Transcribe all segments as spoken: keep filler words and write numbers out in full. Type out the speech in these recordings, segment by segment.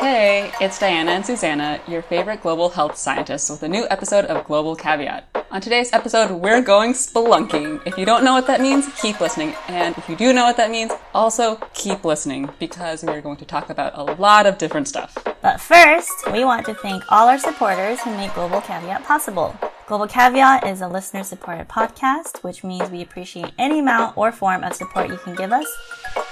Hey, it's Diana and Susanna, your favorite global health scientists, with a new episode of Global Caveat. On today's episode, we're going spelunking. If you don't know what that means, keep listening. And if you do know what that means, also keep listening, because we're going to talk about a lot of different stuff. But first, we want to thank all our supporters who make Global Caveat possible. Global Caveat is a listener-supported podcast, which means we appreciate any amount or form of support you can give us.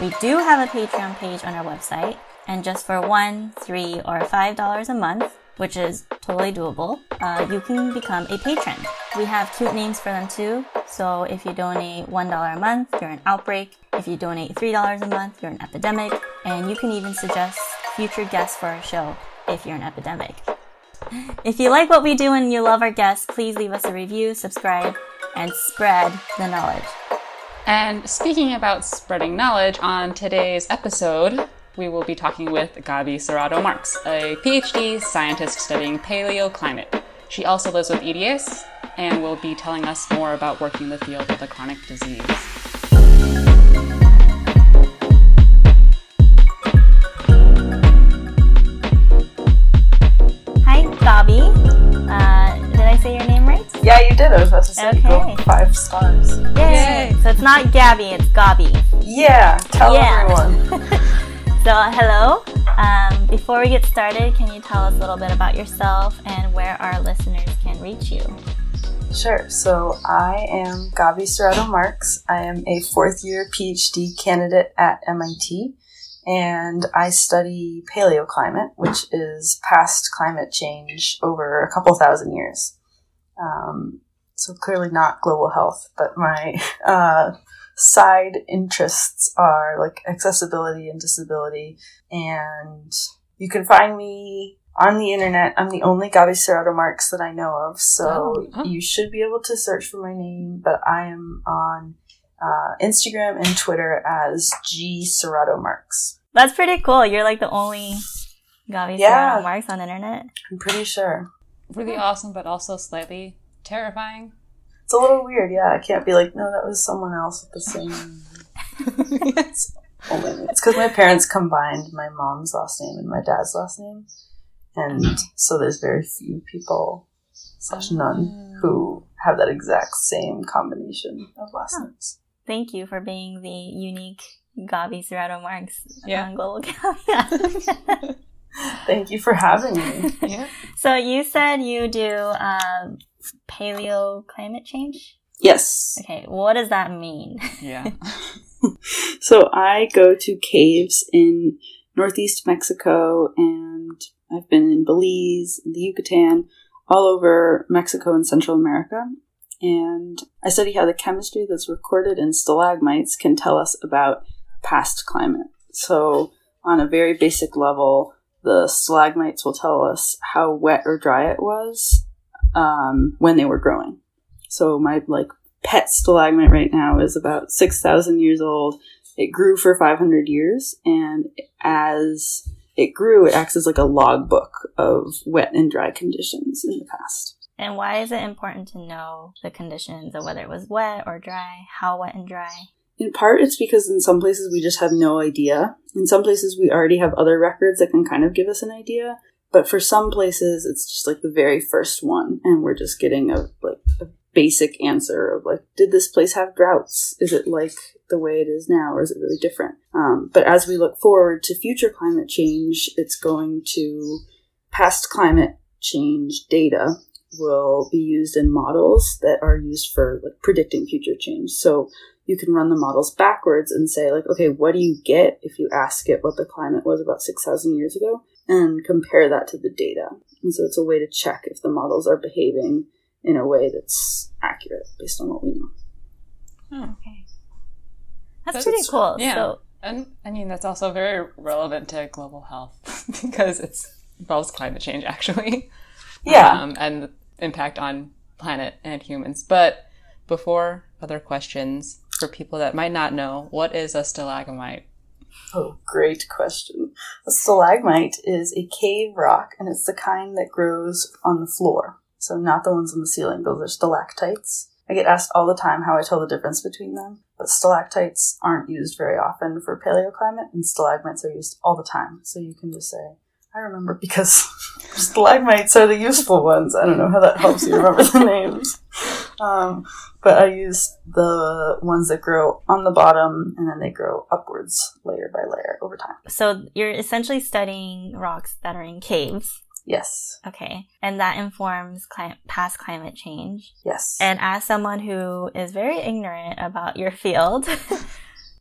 We do have a Patreon page on our website, and just for one, three, or five dollars a month, which is totally doable, uh, you can become a patron. We have cute names for them too, so if you donate one dollar a month, you're an outbreak. If you donate three dollars a month, you're an epidemic. And you can even suggest future guests for our show if you're an epidemic. If you like what we do and you love our guests, please leave us a review, subscribe, and spread the knowledge. And speaking about spreading knowledge, on today's episode, we will be talking with Gabi Serrato Marks, a PhD scientist studying paleoclimate. She also lives with E D S and will be telling us more about working in the field with a chronic disease. Gabi. Uh, did I say your name right? Yeah, you did. I was about to say okay. Five stars. Yay. Yay! So it's not Gabi, it's Gabi. Yeah, tell yeah. everyone. So, hello. Um, before we get started, can you tell us a little bit about yourself and where our listeners can reach you? Sure. So, I am Gabi Serrato Marks. I am a fourth-year PhD candidate at M I T. And I study paleoclimate, which is past climate change over a couple thousand years. Um, so clearly not global health, but my uh, side interests are like accessibility and disability. And you can find me on the internet. I'm the only Gabi Serrato Marks that I know of, so oh. you should be able to search for my name, but I am on uh, Instagram and Twitter as G Serrato Marks. That's pretty cool. You're like the only Gabi yeah. Serrato Marks on the internet. I'm pretty sure. Really awesome, but also slightly terrifying. It's a little weird, yeah. I can't be like, no, that was someone else with the same... yes. It's because my parents combined my mom's last name and my dad's last name. And so there's very few people, slash none, who have that exact same combination of last huh. names. Thank you for being the unique... Gabi Serrato Marks yeah. on Global Caveat. Thank you for having me. Yeah. So you said you do um, paleo climate change? Yes. Okay, what does that mean? Yeah. So I go to caves in northeast Mexico, and I've been in Belize, in the Yucatan, all over Mexico and Central America. And I study how the chemistry that's recorded in stalagmites can tell us about past climate. So on a very basic level, the stalagmites will tell us how wet or dry it was um, when they were growing. So my like pet stalagmite right now is about six thousand years old. It grew for five hundred years, and as it grew, it acts as like a logbook of wet and dry conditions in the past. And why is it important to know the conditions of whether it was wet or dry, how wet and dry? In part, it's because in some places we just have no idea. In some places we already have other records that can kind of give us an idea. But for some places, it's just like the very first one, and we're just getting a like a basic answer of like, did this place have droughts? Is it like the way it is now, or is it really different? Um, but as we look forward to future climate change, it's going to past climate change data will be used in models that are used for like predicting future change. So you can run the models backwards and say like, okay, what do you get if you ask it what the climate was about six thousand years ago, and compare that to the data. And so it's a way to check if the models are behaving in a way that's accurate based on what we know. Oh, okay. That's, that's pretty cool. Yeah. So, and I mean, that's also very relevant to global health because it involves climate change actually. Yeah. Um, and the impact on planet and humans. But before other questions, for people that might not know, what is a stalagmite? Oh, great question. A stalagmite is a cave rock, and it's the kind that grows on the floor. So not the ones on the ceiling. Those are stalactites. I get asked all the time how I tell the difference between them, but stalactites aren't used very often for paleoclimate, and stalagmites are used all the time. So you can just say, I remember because stalagmites are the useful ones. I don't know how that helps you remember the names. Um, but I use the ones that grow on the bottom and then they grow upwards layer by layer over time. So you're essentially studying rocks that are in caves. Yes. Okay. And that informs clim- past climate change. Yes. And as someone who is very ignorant about your field,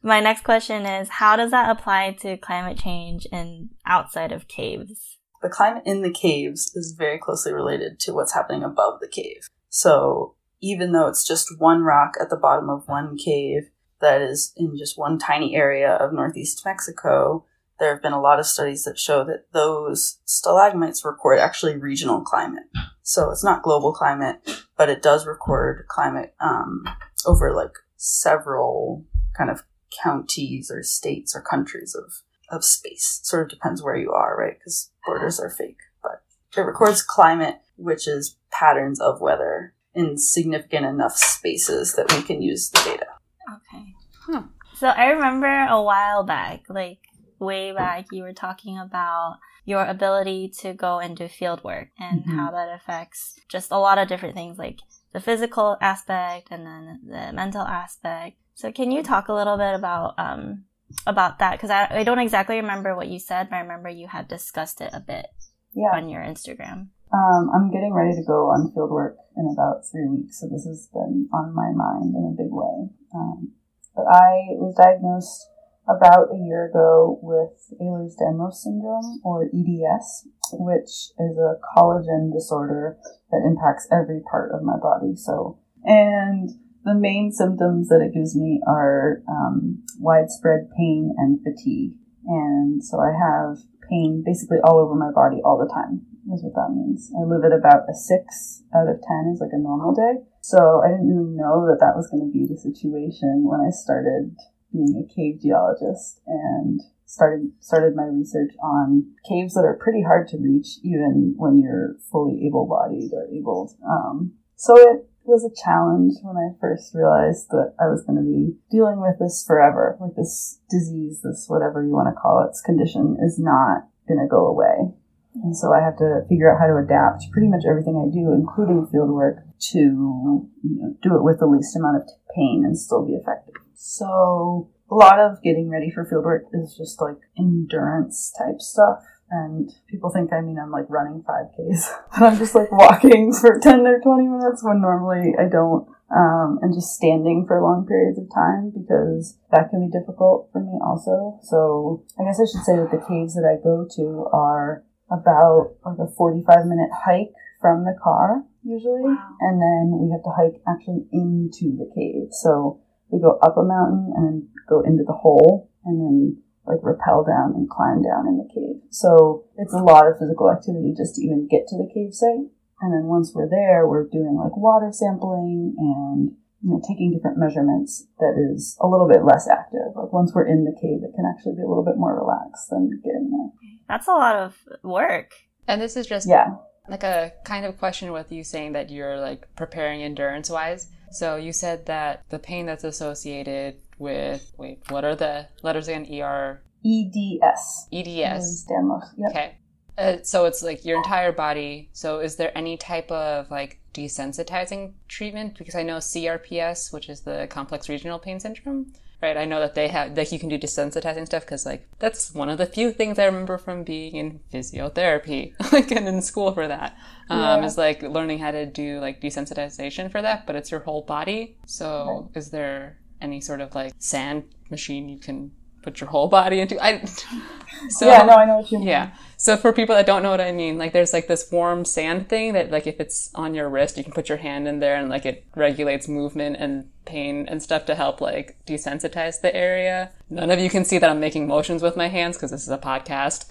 my next question is, how does that apply to climate change in outside of caves? The climate in the caves is very closely related to what's happening above the cave. So even though it's just one rock at the bottom of one cave that is in just one tiny area of northeast Mexico, there have been a lot of studies that show that those stalagmites record actually regional climate. So it's not global climate, but it does record climate um, over like several kind of counties or states or countries of, of space. Sort of depends where you are, right? Because borders are fake. But it records climate, which is patterns of weather in significant enough spaces that we can use the data. Okay. Hmm. So I remember a while back, like, way back, you were talking about your ability to go and do field work and mm-hmm. how that affects just a lot of different things, like the physical aspect and then the mental aspect. So can you talk a little bit about um about that? Because I, I don't exactly remember what you said, but I remember you had discussed it a bit yeah. on your Instagram. Um, I'm getting ready to go on field work in about three weeks, so this has been on my mind in a big way. Um, but I was diagnosed about a year ago with Ehlers-Danlos syndrome, or E D S, which is a collagen disorder that impacts every part of my body. So, and the main symptoms that it gives me are um, widespread pain and fatigue. And so I have pain basically all over my body all the time, is what that means. I live at about a six out of ten is like a normal day. So I didn't really know that that was going to be the situation when I started being a cave geologist and started started my research on caves that are pretty hard to reach even when you're fully able-bodied or abled. Um, so it was a challenge when I first realized that I was going to be dealing with this forever. Like, this disease, this whatever you want to call it, this condition is not going to go away. And so I have to figure out how to adapt pretty much everything I do, including field work, to you know, do it with the least amount of pain and still be effective. So a lot of getting ready for fieldwork is just like endurance type stuff. And people think, I mean, I'm like running five Ks. But I'm just like walking for ten or twenty minutes when normally I don't. Um, and just standing for long periods of time because that can be difficult for me also. So I guess I should say that the caves that I go to are about like a forty-five minute hike from the car usually. Wow. And then we have to hike actually into the cave. So we go up a mountain and then go into the hole and then like rappel down and climb down in the cave. So it's a lot of physical activity just to even get to the cave site. And then once we're there, we're doing like water sampling and, you know, taking different measurements that is a little bit less active. Like once we're in the cave, it can actually be a little bit more relaxed than getting there. That's a lot of work. And this is just yeah. like a kind of question with you saying that you're like preparing endurance wise. So you said that the pain that's associated with, wait, what are the letters again? E R? E D S. E D S. Yep. Okay. Uh, so it's like your entire body. So is there any type of like desensitizing treatment? Because I know C R P S, which is the complex regional pain syndrome, right? I know that they have, that you can do desensitizing stuff because like that's one of the few things I remember from being in physiotherapy, like and in school for that, um, yeah. is like learning how to do like desensitization for that, but it's your whole body. So right. Is there any sort of like sand machine you can put your whole body into? I, so, yeah, no, I know what you mean. Yeah. So for people that don't know what I mean, like there's like this warm sand thing that like if it's on your wrist, you can put your hand in there and like it regulates movement and pain and stuff to help like desensitize the area. None of you can see that I'm making motions with my hands because this is a podcast.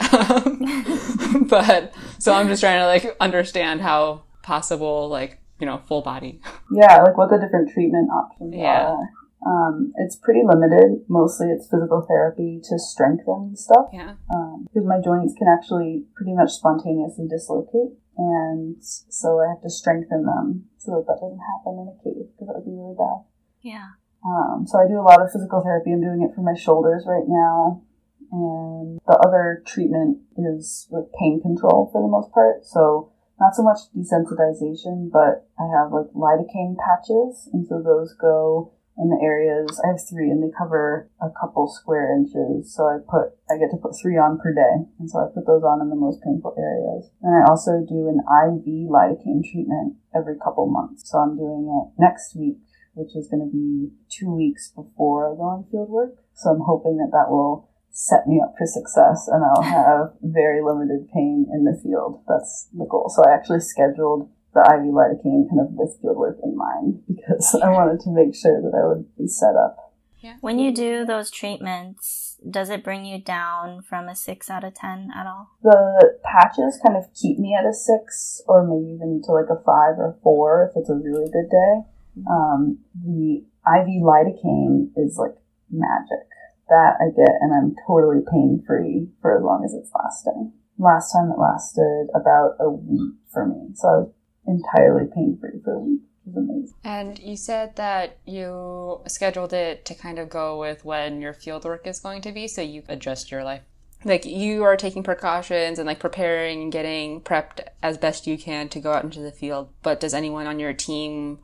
But so I'm just trying to like understand how possible like, you know, full body. Yeah, like what the different treatment options yeah. are. Um, it's pretty limited. Mostly it's physical therapy to strengthen stuff. Yeah. Um, because my joints can actually pretty much spontaneously dislocate. And so I have to strengthen them so that that doesn't happen in a cave because that would be really bad. Yeah. Um, so I do a lot of physical therapy. I'm doing it for my shoulders right now. And the other treatment is like pain control for the most part. So not so much desensitization, but I have like lidocaine patches. And so those go in the areas, I have three and they cover a couple square inches. So I put, I get to put three on per day. And so I put those on in the most painful areas. And I also do an I V lidocaine treatment every couple months. So I'm doing it next week, which is going to be two weeks before I go on field work. So I'm hoping that that will set me up for success and I'll have very limited pain in the field. That's the goal. So I actually scheduled the I V lidocaine kind of with field work in mind because I wanted to make sure that I would be set up. Yeah. When you do those treatments, does it bring you down from a six out of ten at all? The patches kind of keep me at a six or maybe even to like a five or four if it's a really good day. Um, the I V lidocaine is like magic. That I get, and I'm totally pain-free for as long as it's lasting. Last time it lasted about a week for me, so I was entirely pain-free for a week. It was amazing. And you said that you scheduled it to kind of go with when your fieldwork is going to be, so you adjust your life. Like, you are taking precautions and, like, preparing and getting prepped as best you can to go out into the field, but does anyone on your team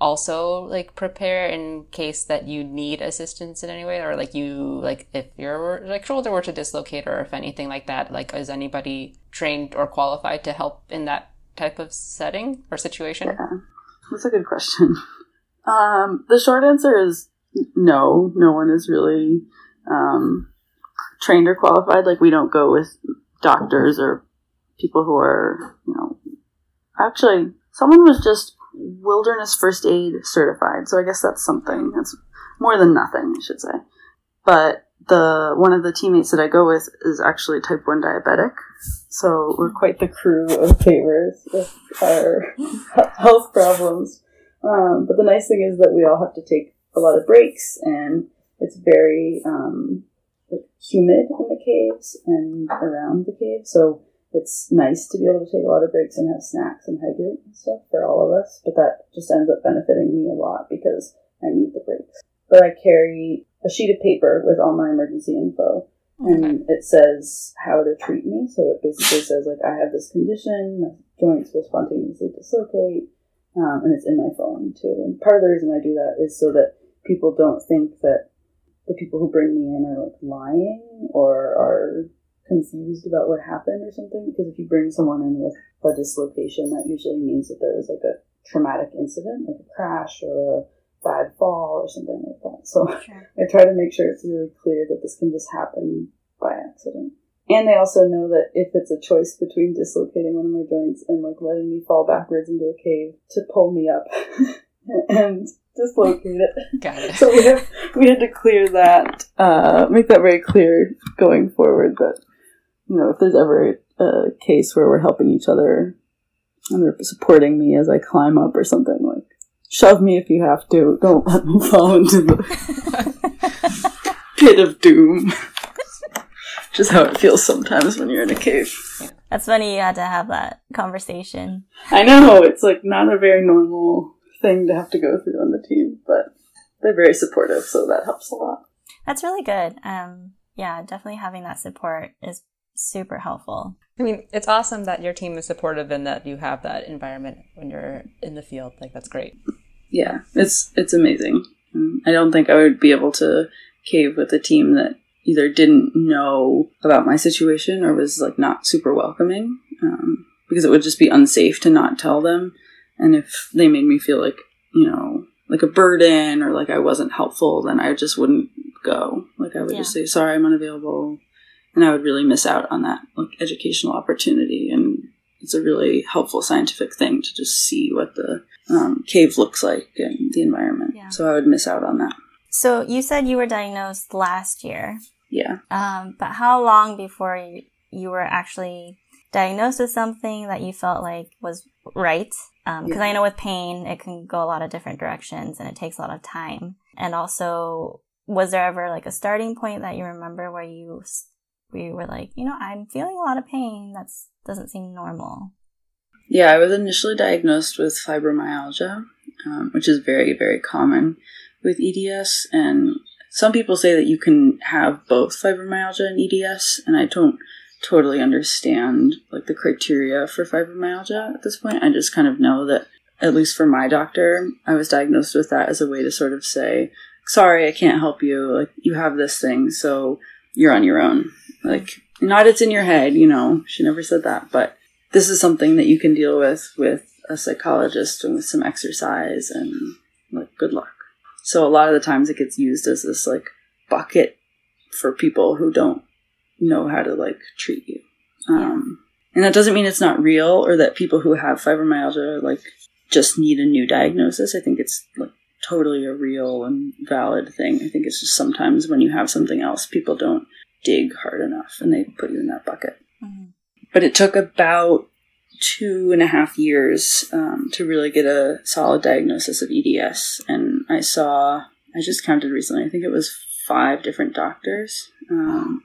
also like prepare in case that you need assistance in any way, or like you like if your like shoulder were to dislocate or if anything like that, like is anybody trained or qualified to help in that type of setting or situation? Yeah, that's a good question. Um the short answer is no no one is really um trained or qualified. Like, we don't go with doctors or people who are, you know, actually someone was just wilderness first aid certified, so I guess that's something. That's more than nothing, I should say. But the one of the teammates that I go with is actually type one diabetic, so we're quite the crew of favors with our health problems. Um, but the nice thing is that we all have to take a lot of breaks, and it's very um, humid in the caves and around the cave, so it's nice to be able to take a lot of breaks and have snacks and hydrate and stuff for all of us, but that just ends up benefiting me a lot because I need the breaks. But I carry a sheet of paper with all my emergency info, and it says how to treat me. So it basically says, like, I have this condition, my joints will spontaneously dislocate, um, and it's in my phone, too. And part of the reason I do that is so that people don't think that the people who bring me in are, like, lying or are confused about what happened or something, because if you bring someone in with a dislocation, that usually means that there was like a traumatic incident, like a crash or a bad fall or something like that. So sure. I try to make sure it's really clear that this can just happen by accident. And they also know that if it's a choice between dislocating one of my joints and like letting me fall backwards into a cave to pull me up and dislocate it. Got it. So we have we had to clear that, uh, make that very clear going forward that, you know, if there's ever a case where we're helping each other and they're supporting me as I climb up or something, like, shove me if you have to. Don't let me fall into the pit of doom. Just how it feels sometimes when you're in a cave. That's funny you had to have that conversation. I know. It's, like, not a very normal thing to have to go through on the team, but they're very supportive, so that helps a lot. That's really good. Um, yeah, definitely having that support is super helpful. I mean, it's awesome that your team is supportive and that you have that environment when you're in the field. Like, that's great. Yeah, it's it's amazing. I don't think I would be able to cave with a team that either didn't know about my situation or was like not super welcoming, um, because it would just be unsafe to not tell them. And if they made me feel like, you know, like a burden or like I wasn't helpful, then I just wouldn't go. Like, I would yeah. just say, sorry, I'm unavailable. And I would really miss out on that, like, educational opportunity. And it's a really helpful scientific thing to just see what the um, cave looks like and the environment. Yeah. So I would miss out on that. So you said you were diagnosed last year. Yeah. Um, but how long before you, you were actually diagnosed with something that you felt like was right? Because um, I know with pain, it can go a lot of different directions and it takes a lot of time. And also, was there ever like a starting point that you remember where you, where you were like, you know, I'm feeling a lot of pain. That doesn't seem normal. Yeah, I was initially diagnosed with fibromyalgia, um, which is very, very common with E D S. And some people say that you can have both fibromyalgia and E D S, and I don't totally understand like the criteria for fibromyalgia at this point. I just kind of know that, at least for my doctor, I was diagnosed with that as a way to sort of say, sorry, I can't help you. Like, you have this thing, so you're on your own. Like, not it's in your head, you know, she never said that, but this is something that you can deal with, with a psychologist and with some exercise and like, good luck. So a lot of the times it gets used as this like bucket for people who don't know how to like treat you. Um, and that doesn't mean it's not real, or that people who have fibromyalgia like just need a new diagnosis. I think it's like totally a real and valid thing. I think it's just sometimes when you have something else, people don't dig hard enough and they put you in that bucket. Mm-hmm. But it took about two and a half years um, to really get a solid diagnosis of E D S. And I saw, I just counted recently, I think it was five different doctors, um,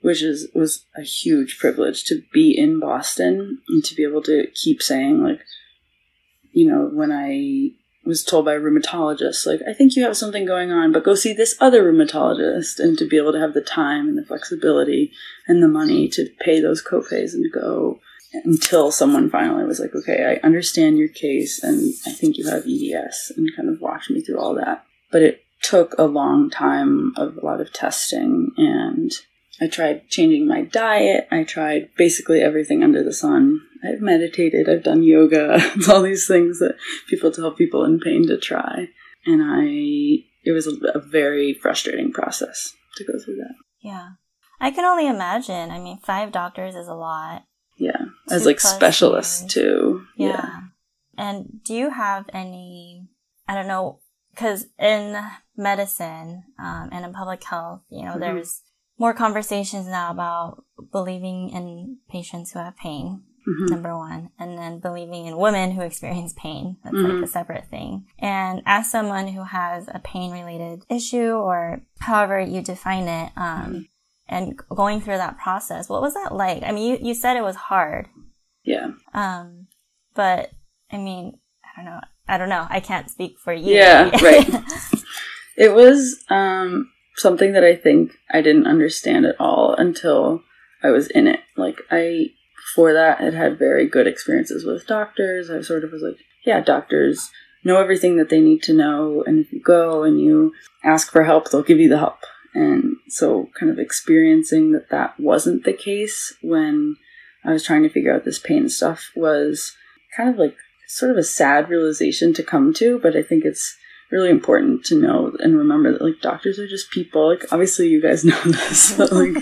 which is was a huge privilege to be in Boston and to be able to keep saying, like, you know, when I was told by a rheumatologist, like, I think you have something going on, but go see this other rheumatologist, and to be able to have the time and the flexibility and the money to pay those copays and go until someone finally was like, okay, I understand your case and I think you have E D S, and kind of walked me through all that. But it took a long time of a lot of testing, and I tried changing my diet. I tried basically everything under the sun. I've meditated, I've done yoga, all these things that people tell people in pain to try. And I, it was a, a very frustrating process to go through that. Yeah. I can only imagine. I mean, five doctors is a lot. Yeah. Two As like specialists years. too. Yeah. yeah. And do you have any, I don't know, because in medicine um, and in public health, you know, mm-hmm. there's more conversations now about believing in patients who have pain. Mm-hmm. Number one, and then believing in women who experience pain. That's mm-hmm. like a separate thing. And as someone who has a pain-related issue, or however you define it, um, mm-hmm. and going through that process, what was that like? I mean, you, you said it was hard. Yeah. Um, but, I mean, I don't know. I don't know. I can't speak for you. Yeah, right. It was um, something that I think I didn't understand at all until I was in it. Like, I... Before that, I'd had very good experiences with doctors. I sort of was like, yeah, doctors know everything that they need to know. And if you go and you ask for help, they'll give you the help. And so kind of experiencing that that wasn't the case when I was trying to figure out this pain stuff was kind of like sort of a sad realization to come to. But I think it's really important to know and remember that, like, doctors are just people. Like, obviously you guys know this, but like,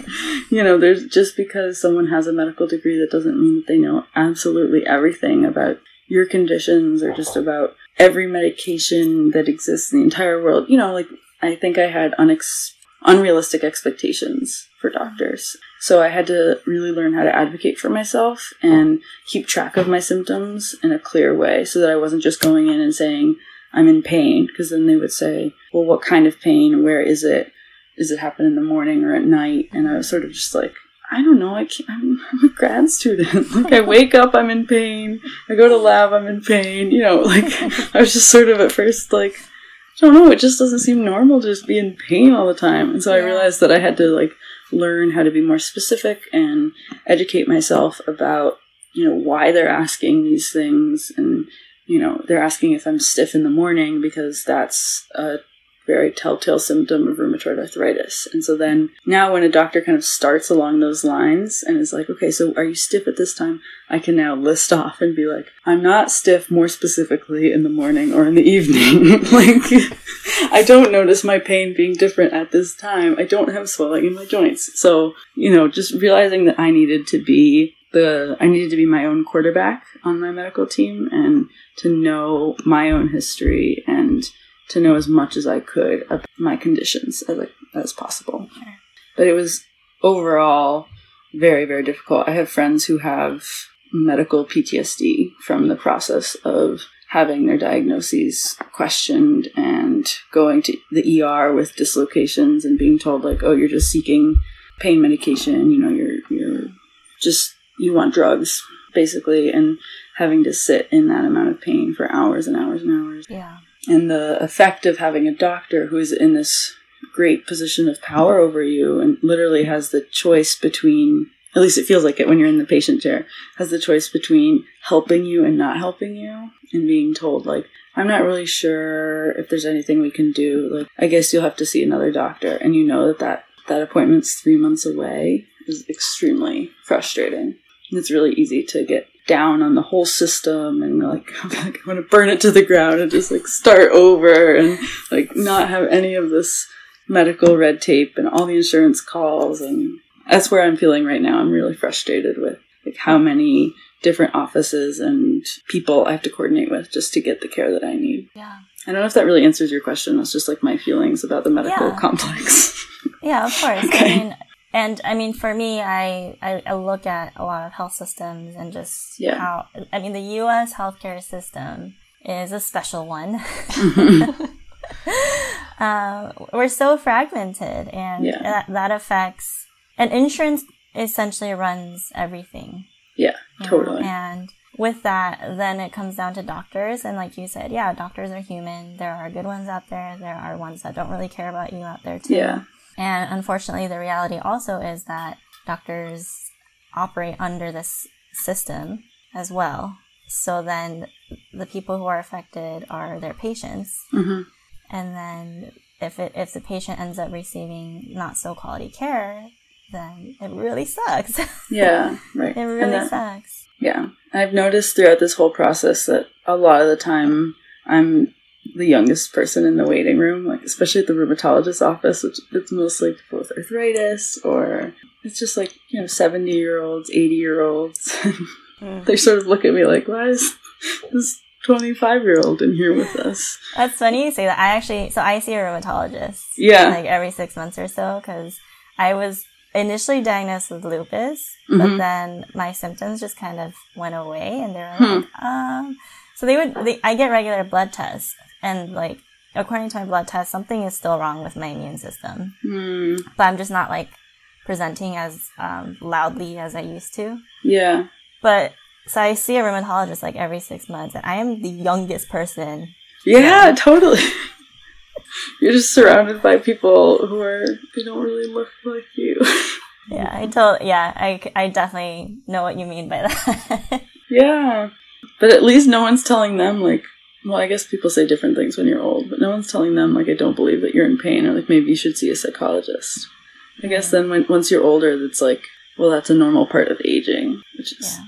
you know, there's just because someone has a medical degree, that doesn't mean that they know absolutely everything about your conditions, or just about every medication that exists in the entire world. You know, like, I think I had unex- unrealistic expectations for doctors. So I had to really learn how to advocate for myself and keep track of my symptoms in a clear way, so that I wasn't just going in and saying, I'm in pain, because then they would say, well, what kind of pain? Where is it? Does it happen in the morning or at night? And I was sort of just like, I don't know. I can't, I'm, I'm a grad student. Like, I wake up, I'm in pain. I go to lab, I'm in pain. You know, like, I was just sort of at first like, I don't know. It just doesn't seem normal to just be in pain all the time. And so I realized that I had to like learn how to be more specific and educate myself about, you know, why they're asking these things. And you know, they're asking if I'm stiff in the morning because that's a very telltale symptom of rheumatoid arthritis. And so then now when a doctor kind of starts along those lines and is like, okay, so are you stiff at this time? I can now list off and be like, I'm not stiff more specifically in the morning or in the evening. Like, I don't notice my pain being different at this time. I don't have swelling in my joints. So, you know, just realizing that I needed to be The, I needed to be my own quarterback on my medical team, and to know my own history, and to know as much as I could of my conditions as, as possible. But it was overall very, very difficult. I have friends who have medical P T S D from the process of having their diagnoses questioned and going to the E R with dislocations and being told, like, oh, you're just seeking pain medication, you know, you're you're just... you want drugs, basically, and having to sit in that amount of pain for hours and hours and hours. Yeah. And the effect of having a doctor who is in this great position of power over you and literally has the choice between, at least it feels like it when you're in the patient chair, has the choice between helping you and not helping you, and being told, like, I'm not really sure if there's anything we can do. Like, I guess you'll have to see another doctor. And you know that that, that appointment's three months away is extremely frustrating. And it's really easy to get down on the whole system and like, I'm like, I want to burn it to the ground and just like start over and like not have any of this medical red tape and all the insurance calls. And that's where I'm feeling right now. I'm really frustrated with like how many different offices and people I have to coordinate with just to get the care that I need. Yeah. I don't know if that really answers your question. That's just like my feelings about the medical yeah. complex. Yeah, of course. Okay. I mean, and I mean, for me, I, I, I look at a lot of health systems and just yeah. how, I mean, the U S healthcare system is a special one. Mm-hmm. uh, we're so fragmented and yeah. that, that affects, and insurance essentially runs everything. Yeah, totally. Yeah. And with that, then it comes down to doctors. And like you said, yeah, doctors are human. There are good ones out there. There are ones that don't really care about you out there too. Yeah. And unfortunately, the reality also is that doctors operate under this system as well. So then the people who are affected are their patients. Mm-hmm. And then if it, if the patient ends up receiving not so quality care, then it really sucks. Yeah, right. It really that, sucks. Yeah. I've noticed throughout this whole process that a lot of the time I'm the youngest person in the waiting room, like especially at the rheumatologist's office, which it's mostly people with arthritis, or it's just like, you know, seventy-year-olds, eighty-year-olds. Mm. They sort of look at me like, why is this twenty-five-year-old in here with us? That's funny you say that. I actually, so I see a rheumatologist. Yeah. Like every six months or so, because I was initially diagnosed with lupus, mm-hmm. but then my symptoms just kind of went away, and they were hmm. like, um... So they would, they, I get regular blood tests, and like, according to my blood test, something is still wrong with my immune system. Mm. But I'm just not like presenting as um, loudly as I used to. Yeah. But, so I see a rheumatologist like every six months, and I am the youngest person. Yeah, ever. Totally. You're just surrounded by people who are, they don't really look like you. Yeah, I told, yeah, I, I definitely know what you mean by that. Yeah. But at least no one's telling them, like, well, I guess people say different things when you're old, but no one's telling them, like, I don't believe that you're in pain, or, like, maybe you should see a psychologist. I guess then when, once you're older, it's like, well, that's a normal part of aging, which is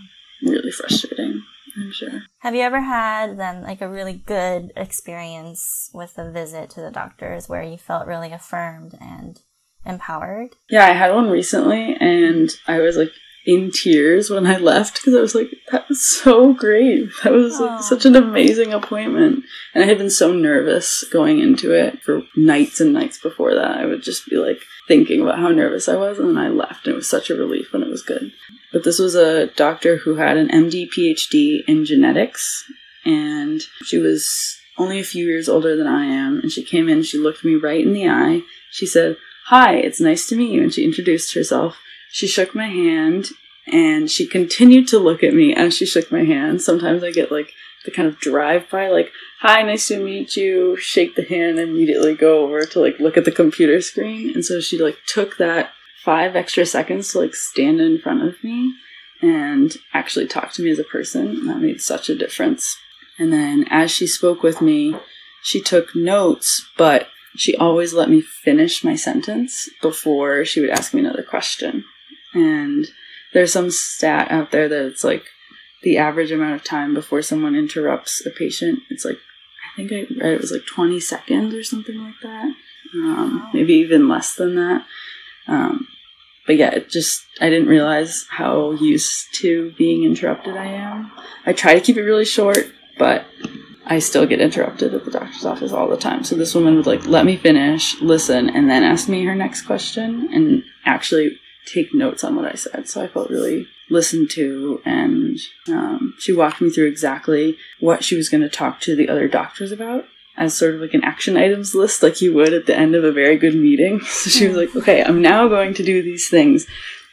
yeah. really frustrating, I'm sure. Have you ever had, then, like, a really good experience with a visit to the doctors where you felt really affirmed and empowered? Yeah, I had one recently, and I was, like, in tears when I left, because I was like, that was so great. That was like, such an amazing appointment. And I had been so nervous going into it for nights and nights before that. I would just be like thinking about how nervous I was, and then I left, and it was such a relief when it was good. But this was a doctor who had an M D, P H D in genetics, and she was only a few years older than I am, and she came in, she looked me right in the eye, she said, "Hi, it's nice to meet you," and she introduced herself. She shook my hand, and she continued to look at me as she shook my hand. Sometimes I get, like, the kind of drive-by, like, "Hi, nice to meet you," shake the hand, immediately go over to, like, look at the computer screen. And so she, like, took that five extra seconds to, like, stand in front of me and actually talk to me as a person. And that made such a difference. And then as she spoke with me, she took notes, but she always let me finish my sentence before she would ask me another question. And there's some stat out there that it's like the average amount of time before someone interrupts a patient. It's like, I think I read it was like twenty seconds or something like that. Um, wow. Maybe even less than that. Um, but yeah, it just, I didn't realize how used to being interrupted I am. I try to keep it really short, but I still get interrupted at the doctor's office all the time. So this woman would like, let me finish, listen, and then ask me her next question and actually take notes on what I said. So I felt really listened to, and um, she walked me through exactly what she was going to talk to the other doctors about as sort of like an action items list, like you would at the end of a very good meeting. So she was like, okay, I'm now going to do these things.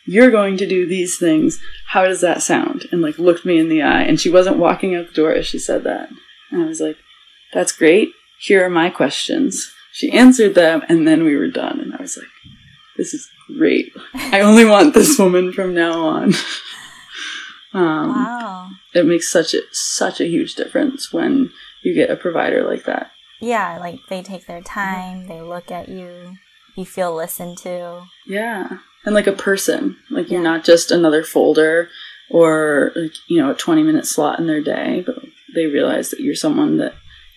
You're going to do these things. How does that sound? And like looked me in the eye, and she wasn't walking out the door as she said that. And I was like, that's great. Here are my questions. she answered them, and then we were done. And I was like, this is great. I only want this woman from now on. um, wow. It makes such a, such a huge difference when you get a provider like that. Yeah, like they take their time, they look at you, you feel listened to. Yeah, and like a person. Like you're yeah. not just another folder or, like, you know, a twenty-minute slot in their day, but they realize that you're someone that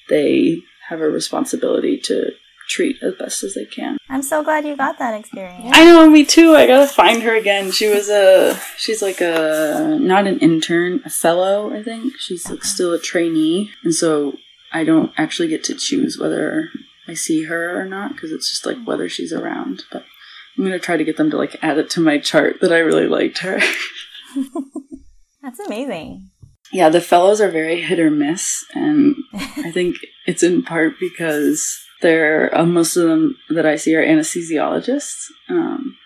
they have a responsibility to treat as best as they can. I'm so glad you got that experience. I know, me too. I gotta find her again. She was a, she's like a, not an intern, a fellow, I think. She's like still a trainee. And so I don't actually get to choose whether I see her or not, because it's just like whether she's around. But I'm gonna try to get them to like add it to my chart that I really liked her. That's amazing. Yeah, the fellows are very hit or miss, and I think it's in part because they're uh, most of them that I see are anesthesiologists, um,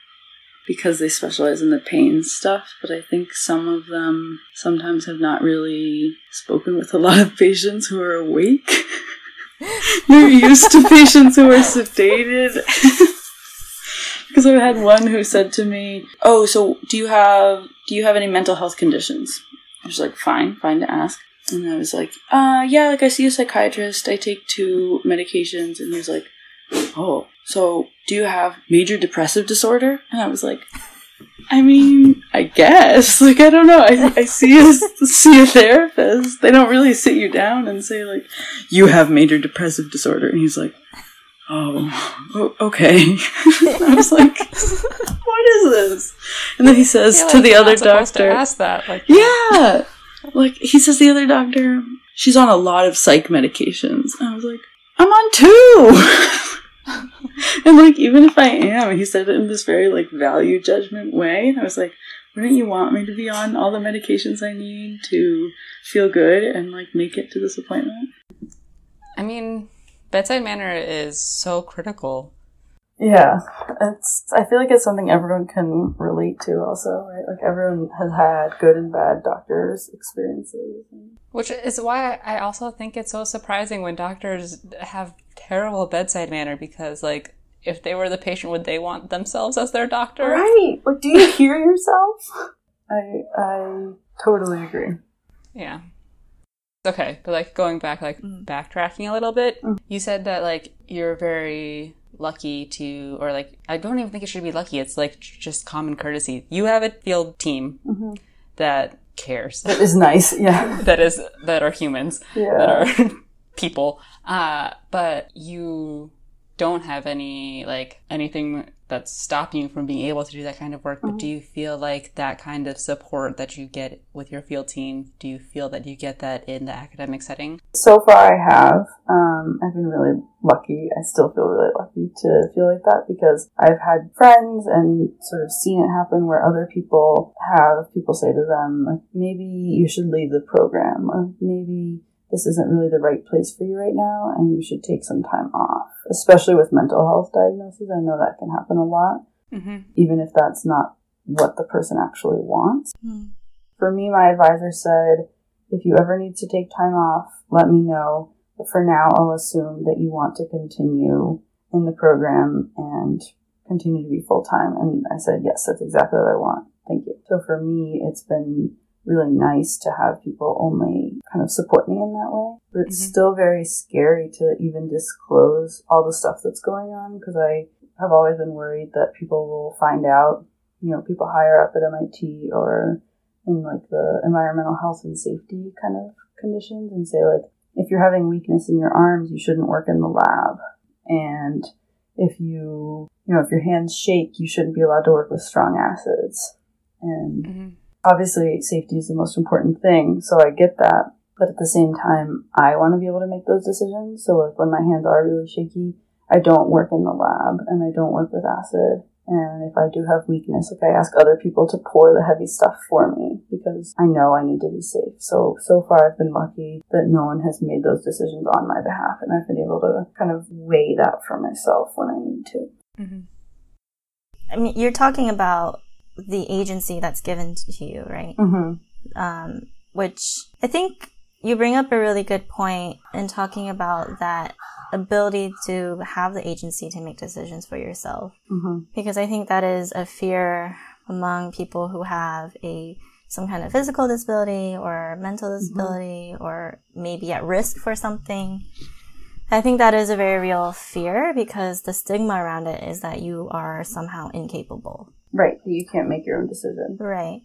because they specialize in the pain stuff. But I think some of them sometimes have not really spoken with a lot of patients who are awake. They're used to patients who are sedated. Because I've had one who said to me, "Oh, so do you have do you have any mental health conditions?" I was like, fine, fine to ask. And I was like, uh, yeah, like I see a psychiatrist. I take two medications. And he was like, oh, so do you have major depressive disorder? And I was like, I mean, I guess. Like, I don't know. I, I see, a, see a therapist. They don't really sit you down and say, like, you have major depressive disorder. And he's like, oh, okay. I was like, what is this? And then he says yeah, like, to the other doctor, ask that. Like, yeah. Like, he says the other doctor, she's on a lot of psych medications. And I was like, I'm on two. And, like, even if I am, he said it in this very, like, value judgment way. And I was like, wouldn't you want me to be on all the medications I need to feel good and, like, make it to this appointment? I mean, bedside manner is so critical. Yeah. It's, I feel like it's something everyone can relate to also, right? Like, everyone has had good and bad doctors' experiences. Which is why I also think it's so surprising when doctors have terrible bedside manner, because, like, if they were the patient, would they want themselves as their doctor? Right! Like, do you hear yourself? I, I totally agree. Yeah. Okay, but, like, going back, like, mm. backtracking a little bit, mm. you said that, like, you're very lucky to, or, like, I don't even think it should be lucky. It's, like, just common courtesy. You have a field team mm-hmm. that cares. That is nice, yeah. that is, that are humans, yeah. that are people. Uh, but you don't have any, like, anything that's stopping you from being able to do that kind of work. Mm-hmm. But do you feel like that kind of support that you get with your field team, do you feel that you get that in the academic setting? So far I have. Um, I've been really lucky. I still feel really lucky to feel like that, because I've had friends and sort of seen it happen where other people have people say to them, like, maybe you should leave the program, or maybe this isn't really the right place for you right now, and you should take some time off. Especially with mental health diagnoses, I know that can happen a lot, mm-hmm. even if that's not what the person actually wants. Mm. For me, my advisor said, if you ever need to take time off, let me know. But for now, I'll assume that you want to continue in the program and continue to be full-time. And I said, yes, that's exactly what I want. Thank you. So for me, it's been really nice to have people only kind of support me in that way. But it's mm-hmm. still very scary to even disclose all the stuff that's going on, because I have always been worried that people will find out, you know, people higher up at M I T or in, like, the environmental health and safety kind of conditions, and say, like, if you're having weakness in your arms, you shouldn't work in the lab. And if you, you know, if your hands shake, you shouldn't be allowed to work with strong acids. And mm-hmm. obviously, safety is the most important thing, so I get that. But at the same time, I want to be able to make those decisions. So, like, when my hands are really shaky, I don't work in the lab, and I don't work with acid. And if I do have weakness, like, I ask other people to pour the heavy stuff for me, because I know I need to be safe. So, so far I've been lucky that no one has made those decisions on my behalf, and I've been able to kind of weigh that for myself when I need to. Mm-hmm. I mean, you're talking about the agency that's given to you, right? Mm-hmm. Um, which I think You bring up a really good point in talking about that ability to have the agency to make decisions for yourself. Mm-hmm. Because I think that is a fear among people who have a some kind of physical disability or mental disability, mm-hmm. or maybe at risk for something. I think that is a very real fear because the stigma around it is that you are somehow incapable. Right. You can't make your own decision. Right.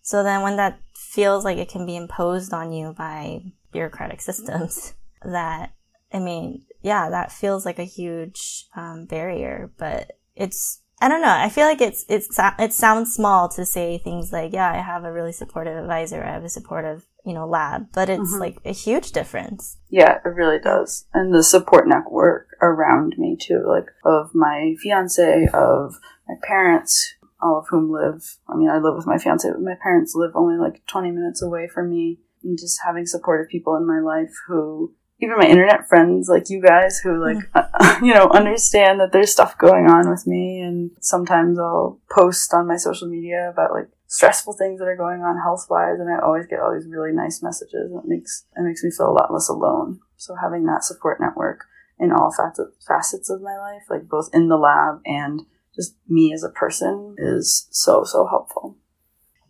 So then when that feels like it can be imposed on you by bureaucratic systems, that, I mean, yeah, that feels like a huge um, barrier, but it's, I don't know. I feel like it's, it's, it sounds small to say things like, yeah, I have a really supportive advisor. I have a supportive, you know, lab, but it's mm-hmm. like a huge difference. Yeah, it really does. And the support network around me too, like of my fiance, of my parents, all of whom live, I mean, I live with my fiance, but my parents live only like twenty minutes away from me, and just having supportive people in my life who, even my internet friends, like you guys, who like, mm. uh, you know, understand that there's stuff going on with me. And sometimes I'll post on my social media about like stressful things that are going on health wise. And I always get all these really nice messages. And it makes, it makes me feel a lot less alone. So having that support network in all facet- facets of my life, like both in the lab and just me as a person, is so, so helpful.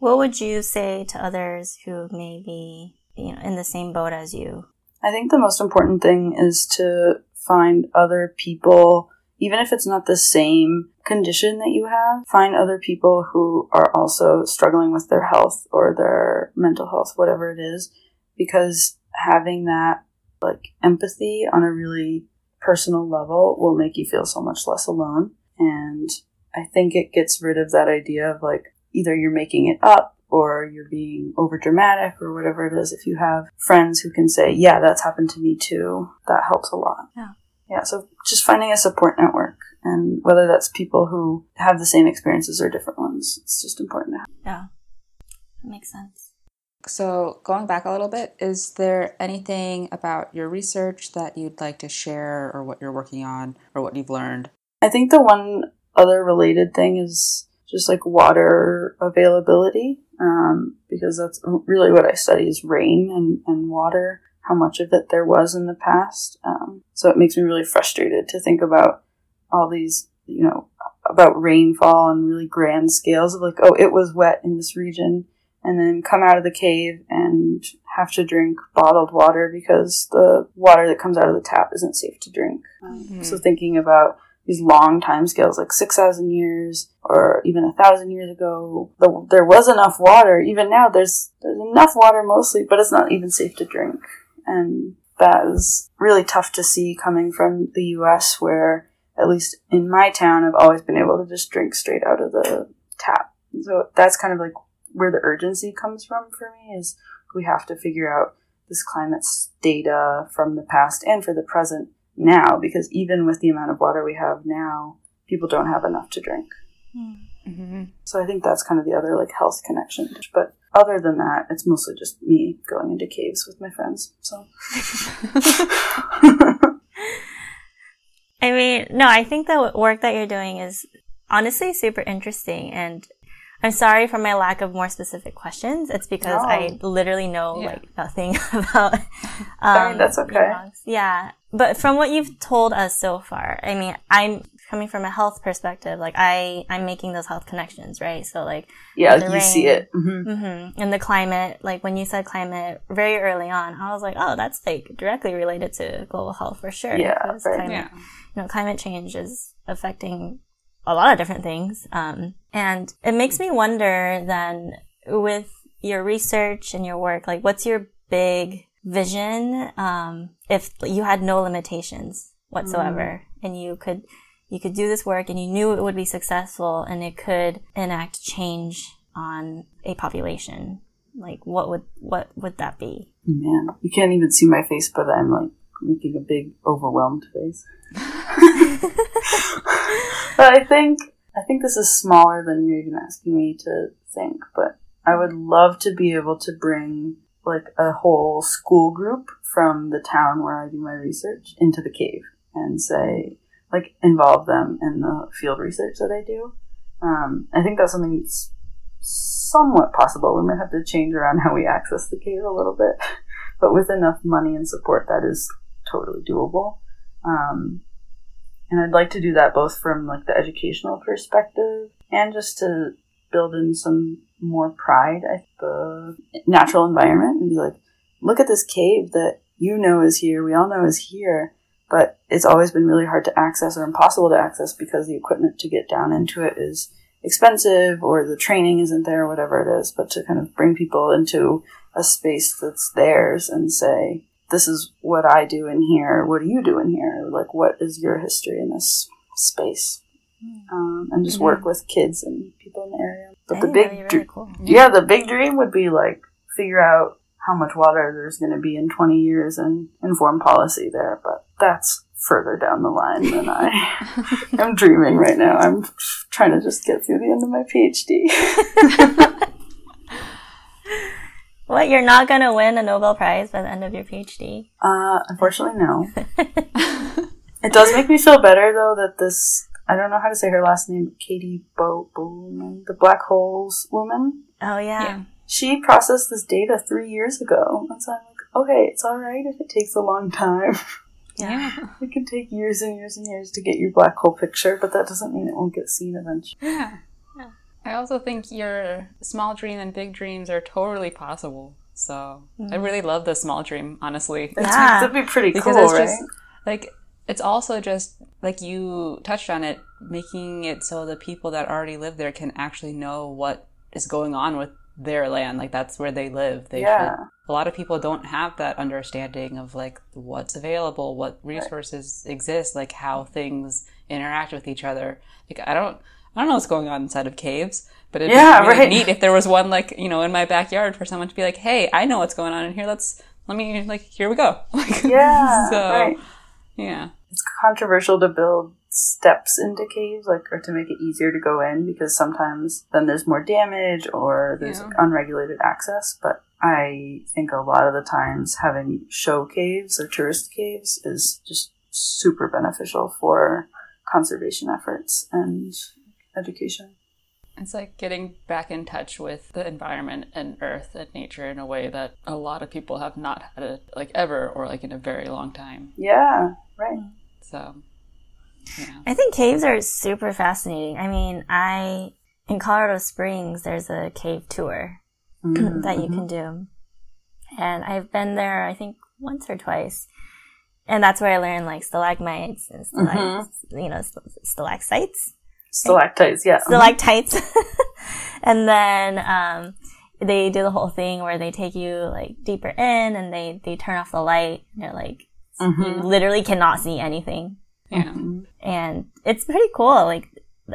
What would you say to others who may be, you know, in the same boat as you? I think the most important thing is to find other people, even if it's not the same condition that you have, find other people who are also struggling with their health or their mental health, whatever it is, because having that like empathy on a really personal level will make you feel so much less alone. And I think it gets rid of that idea of like either you're making it up or you're being over dramatic or whatever it is. If you have friends who can say, yeah, that's happened to me too, that helps a lot. Yeah. Yeah. So just finding a support network, and whether that's people who have the same experiences or different ones, it's just important to have. Yeah. That makes sense. So going back a little bit, is there anything about your research that you'd like to share, or what you're working on, or what you've learned? I think the one other related thing is just like water availability, um, because that's really what I study is rain and, and water, how much of it there was in the past. Um, so it makes me really frustrated to think about all these, you know, about rainfall on really grand scales of like, oh, it was wet in this region, and then come out of the cave and have to drink bottled water because the water that comes out of the tap isn't safe to drink. Mm-hmm. So thinking about these long time scales, like six thousand years or even a thousand years ago, the, there was enough water. Even now, there's, there's enough water mostly, but it's not even safe to drink. And that is really tough to see coming from the U S, where, at least in my town, I've always been able to just drink straight out of the tap. So that's kind of like where the urgency comes from for me, is we have to figure out this climate data from the past and for the present now, because even with the amount of water we have now, people don't have enough to drink. Mm-hmm. So I think that's kind of the other like health connection. But other than that, it's mostly just me going into caves with my friends. So I mean, no, I think the work that you're doing is honestly super interesting, and I'm sorry for my lack of more specific questions. It's because oh. I literally know yeah. like nothing about. Um, sorry, that's okay. Blogs. Yeah, but from what you've told us so far, I mean, I'm coming from a health perspective. Like I, I'm making those health connections, right? So like, yeah, you rain, see it, mm-hmm. Mm-hmm, and the climate. Like when you said climate very early on, I was like, oh, that's like directly related to global health for sure. Yeah, right. Climate, yeah. You know, climate change is affecting a lot of different things. Um, and it makes me wonder then, with your research and your work, like what's your big vision? Um, if you had no limitations whatsoever, mm. and you could, you could do this work and you knew it would be successful and it could enact change on a population, like what would, what would that be? Man, you can't even see my face, but I'm like making a big overwhelmed face. But I think I think this is smaller than you're even asking me to think, but I would love to be able to bring like a whole school group from the town where I do my research into the cave and say, like, involve them in the field research that I do. Um, I think that's something that's somewhat possible. We might have to change around how we access the cave a little bit but with enough money and support, that is totally doable. Um, and I'd like to do that both from like the educational perspective and just to build in some more pride at the natural environment and be like, look at this cave that you know is here, we all know is here, but it's always been really hard to access or impossible to access because the equipment to get down into it is expensive or the training isn't there, or whatever it is. But to kind of bring people into a space that's theirs and say, this is what I do in here. What do you do in here? Like, what is your history in this space? Um, and just mm-hmm. work with kids and people in the area. But I the big, really dr- cool. yeah, the big dream would be like figure out how much water there's going to be in twenty years and inform policy there. But that's further down the line than I am dreaming right now. I'm trying to just get through the end of my PhD. What, you're not going to win a Nobel Prize by the end of your PhD? Uh, unfortunately, no. It does make me feel better, though, that this, I don't know how to say her last name, Katie Bo Bowman, the black holes woman. Oh, yeah. yeah. She processed this data three years ago. And so I'm like, okay, it's all right if it takes a long time. Yeah. It can take years and years and years to get your black hole picture, but that doesn't mean it won't get seen eventually. Yeah. yeah. I also think your small dream and big dreams are totally possible. So mm. I really love the small dream, honestly. Yeah. That'd be pretty because cool, it's right? Just, like, it's also just, like you touched on it, making it so the people that already live there can actually know what is going on with their land. Like, that's where they live. They yeah. should. A lot of people don't have that understanding of like what's available, what resources right. exist, like how things interact with each other. Like I don't, I don't know what's going on inside of caves, but it'd yeah, be really right. neat if there was one like you know in my backyard for someone to be like, hey, I know what's going on in here. Let's let me like here we go. Like, yeah, so right. yeah, it's controversial to build steps into caves, like, or to make it easier to go in because sometimes then there's more damage or there's yeah. like, unregulated access, but. I think a lot of the times having show caves or tourist caves is just super beneficial for conservation efforts and education. It's like getting back in touch with the environment and earth and nature in a way that a lot of people have not had it like ever or like in a very long time. Yeah, right. So, yeah. I think caves are super fascinating. I mean, I in Colorado Springs, there's a cave tour. Mm-hmm. that you can do. And I've been there, I think, once or twice. And that's where I learned, like, stalagmites and stalactites, mm-hmm. you know, stalactites. Stalactites, yeah. Stalactites. And then um, they do the whole thing where they take you, like, deeper in and they, they turn off the light. And they're like, mm-hmm. you literally cannot see anything. Yeah. Mm-hmm. And it's pretty cool. Like,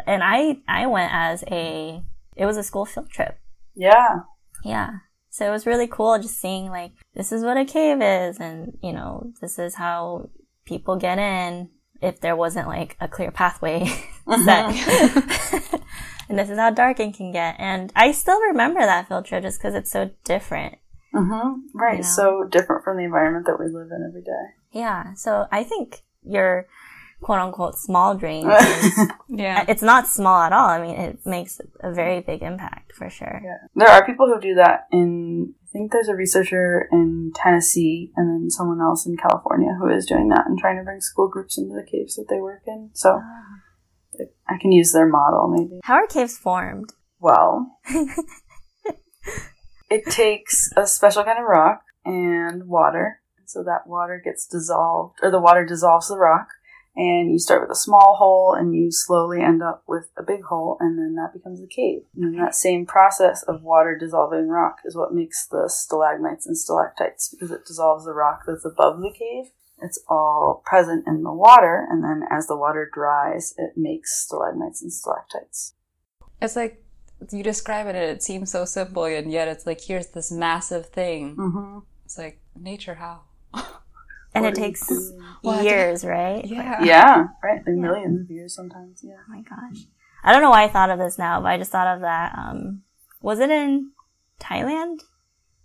and I, I went as a, it was a school field trip. Yeah. Yeah. So it was really cool just seeing, like, this is what a cave is and, you know, this is how people get in if there wasn't, like, a clear pathway set. And this is how dark it can get. And I still remember that field trip just because it's so different. Mm-hmm. Right. You know? So different from the environment that we live in every day. Yeah. So I think your quote-unquote small dream is, yeah. it's not small at all. I mean, it makes a very big impact for sure. Yeah. There are people who do that in, I think there's a researcher in Tennessee and then someone else in California who is doing that and trying to bring school groups into the caves that they work in. So oh. I can use their model maybe. How are caves formed? Well, it takes a special kind of rock and water. So that water gets dissolved, or the water dissolves the rock. And you start with a small hole and you slowly end up with a big hole and then that becomes the cave. And that same process of water dissolving rock is what makes the stalagmites and stalactites because it dissolves the rock that's above the cave. It's all present in the water and then as the water dries, it makes stalagmites and stalactites. It's like you describe it and it seems so simple and yet it's like here's this massive thing. Mm-hmm. It's like nature how? And it takes what? years, right? Yeah. Like, yeah, right. Like yeah. Millions of years sometimes, yeah. Oh my gosh. I don't know why I thought of this now, but I just thought of that. Um, was it in Thailand?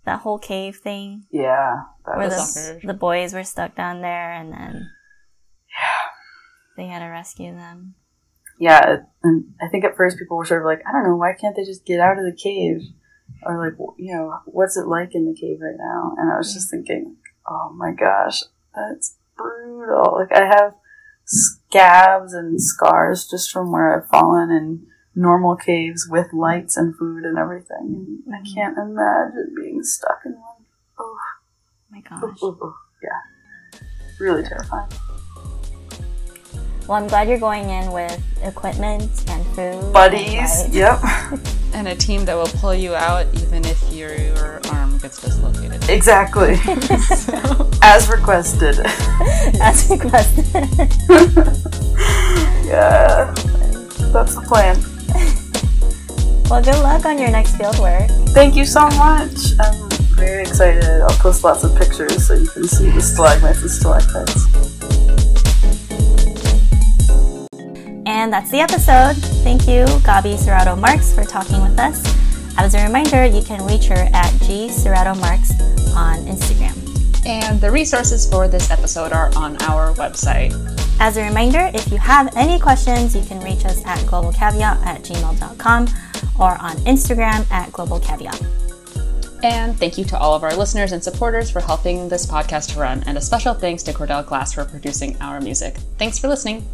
That whole cave thing? Yeah. That where was the, the boys were stuck down there and then yeah. they had to rescue them. Yeah. And I think at first people were sort of like, I don't know, why can't they just get out of the cave? or like, you know, what's it like in the cave right now? And I was just thinking, oh my gosh, that's brutal. Like I have scabs and scars just from where I've fallen in normal caves with lights and food and everything. And I can't imagine being stuck in one. Oh my gosh. Ooh, ooh, ooh. Yeah. Really terrifying. Well, I'm glad you're going in with equipment and food. Buddies, and yep. And a team that will pull you out even if your, your arm gets dislocated. Exactly. So. As requested. As requested. Yeah. That's the plan. Well, good luck on your next field work. Thank you so much. I'm very excited. I'll post lots of pictures so you can see the stalagmites and stalactites. And that's the episode. Thank you, Gabi Serrato Marks, for talking with us. As a reminder, you can reach her at G Serrato Marks on Instagram. And the resources for this episode are on our website. As a reminder, if you have any questions, you can reach us at global caveat at gmail dot com or on Instagram at globalcaveat. And thank you to all of our listeners and supporters for helping this podcast to run. And a special thanks to Cordell Glass for producing our music. Thanks for listening.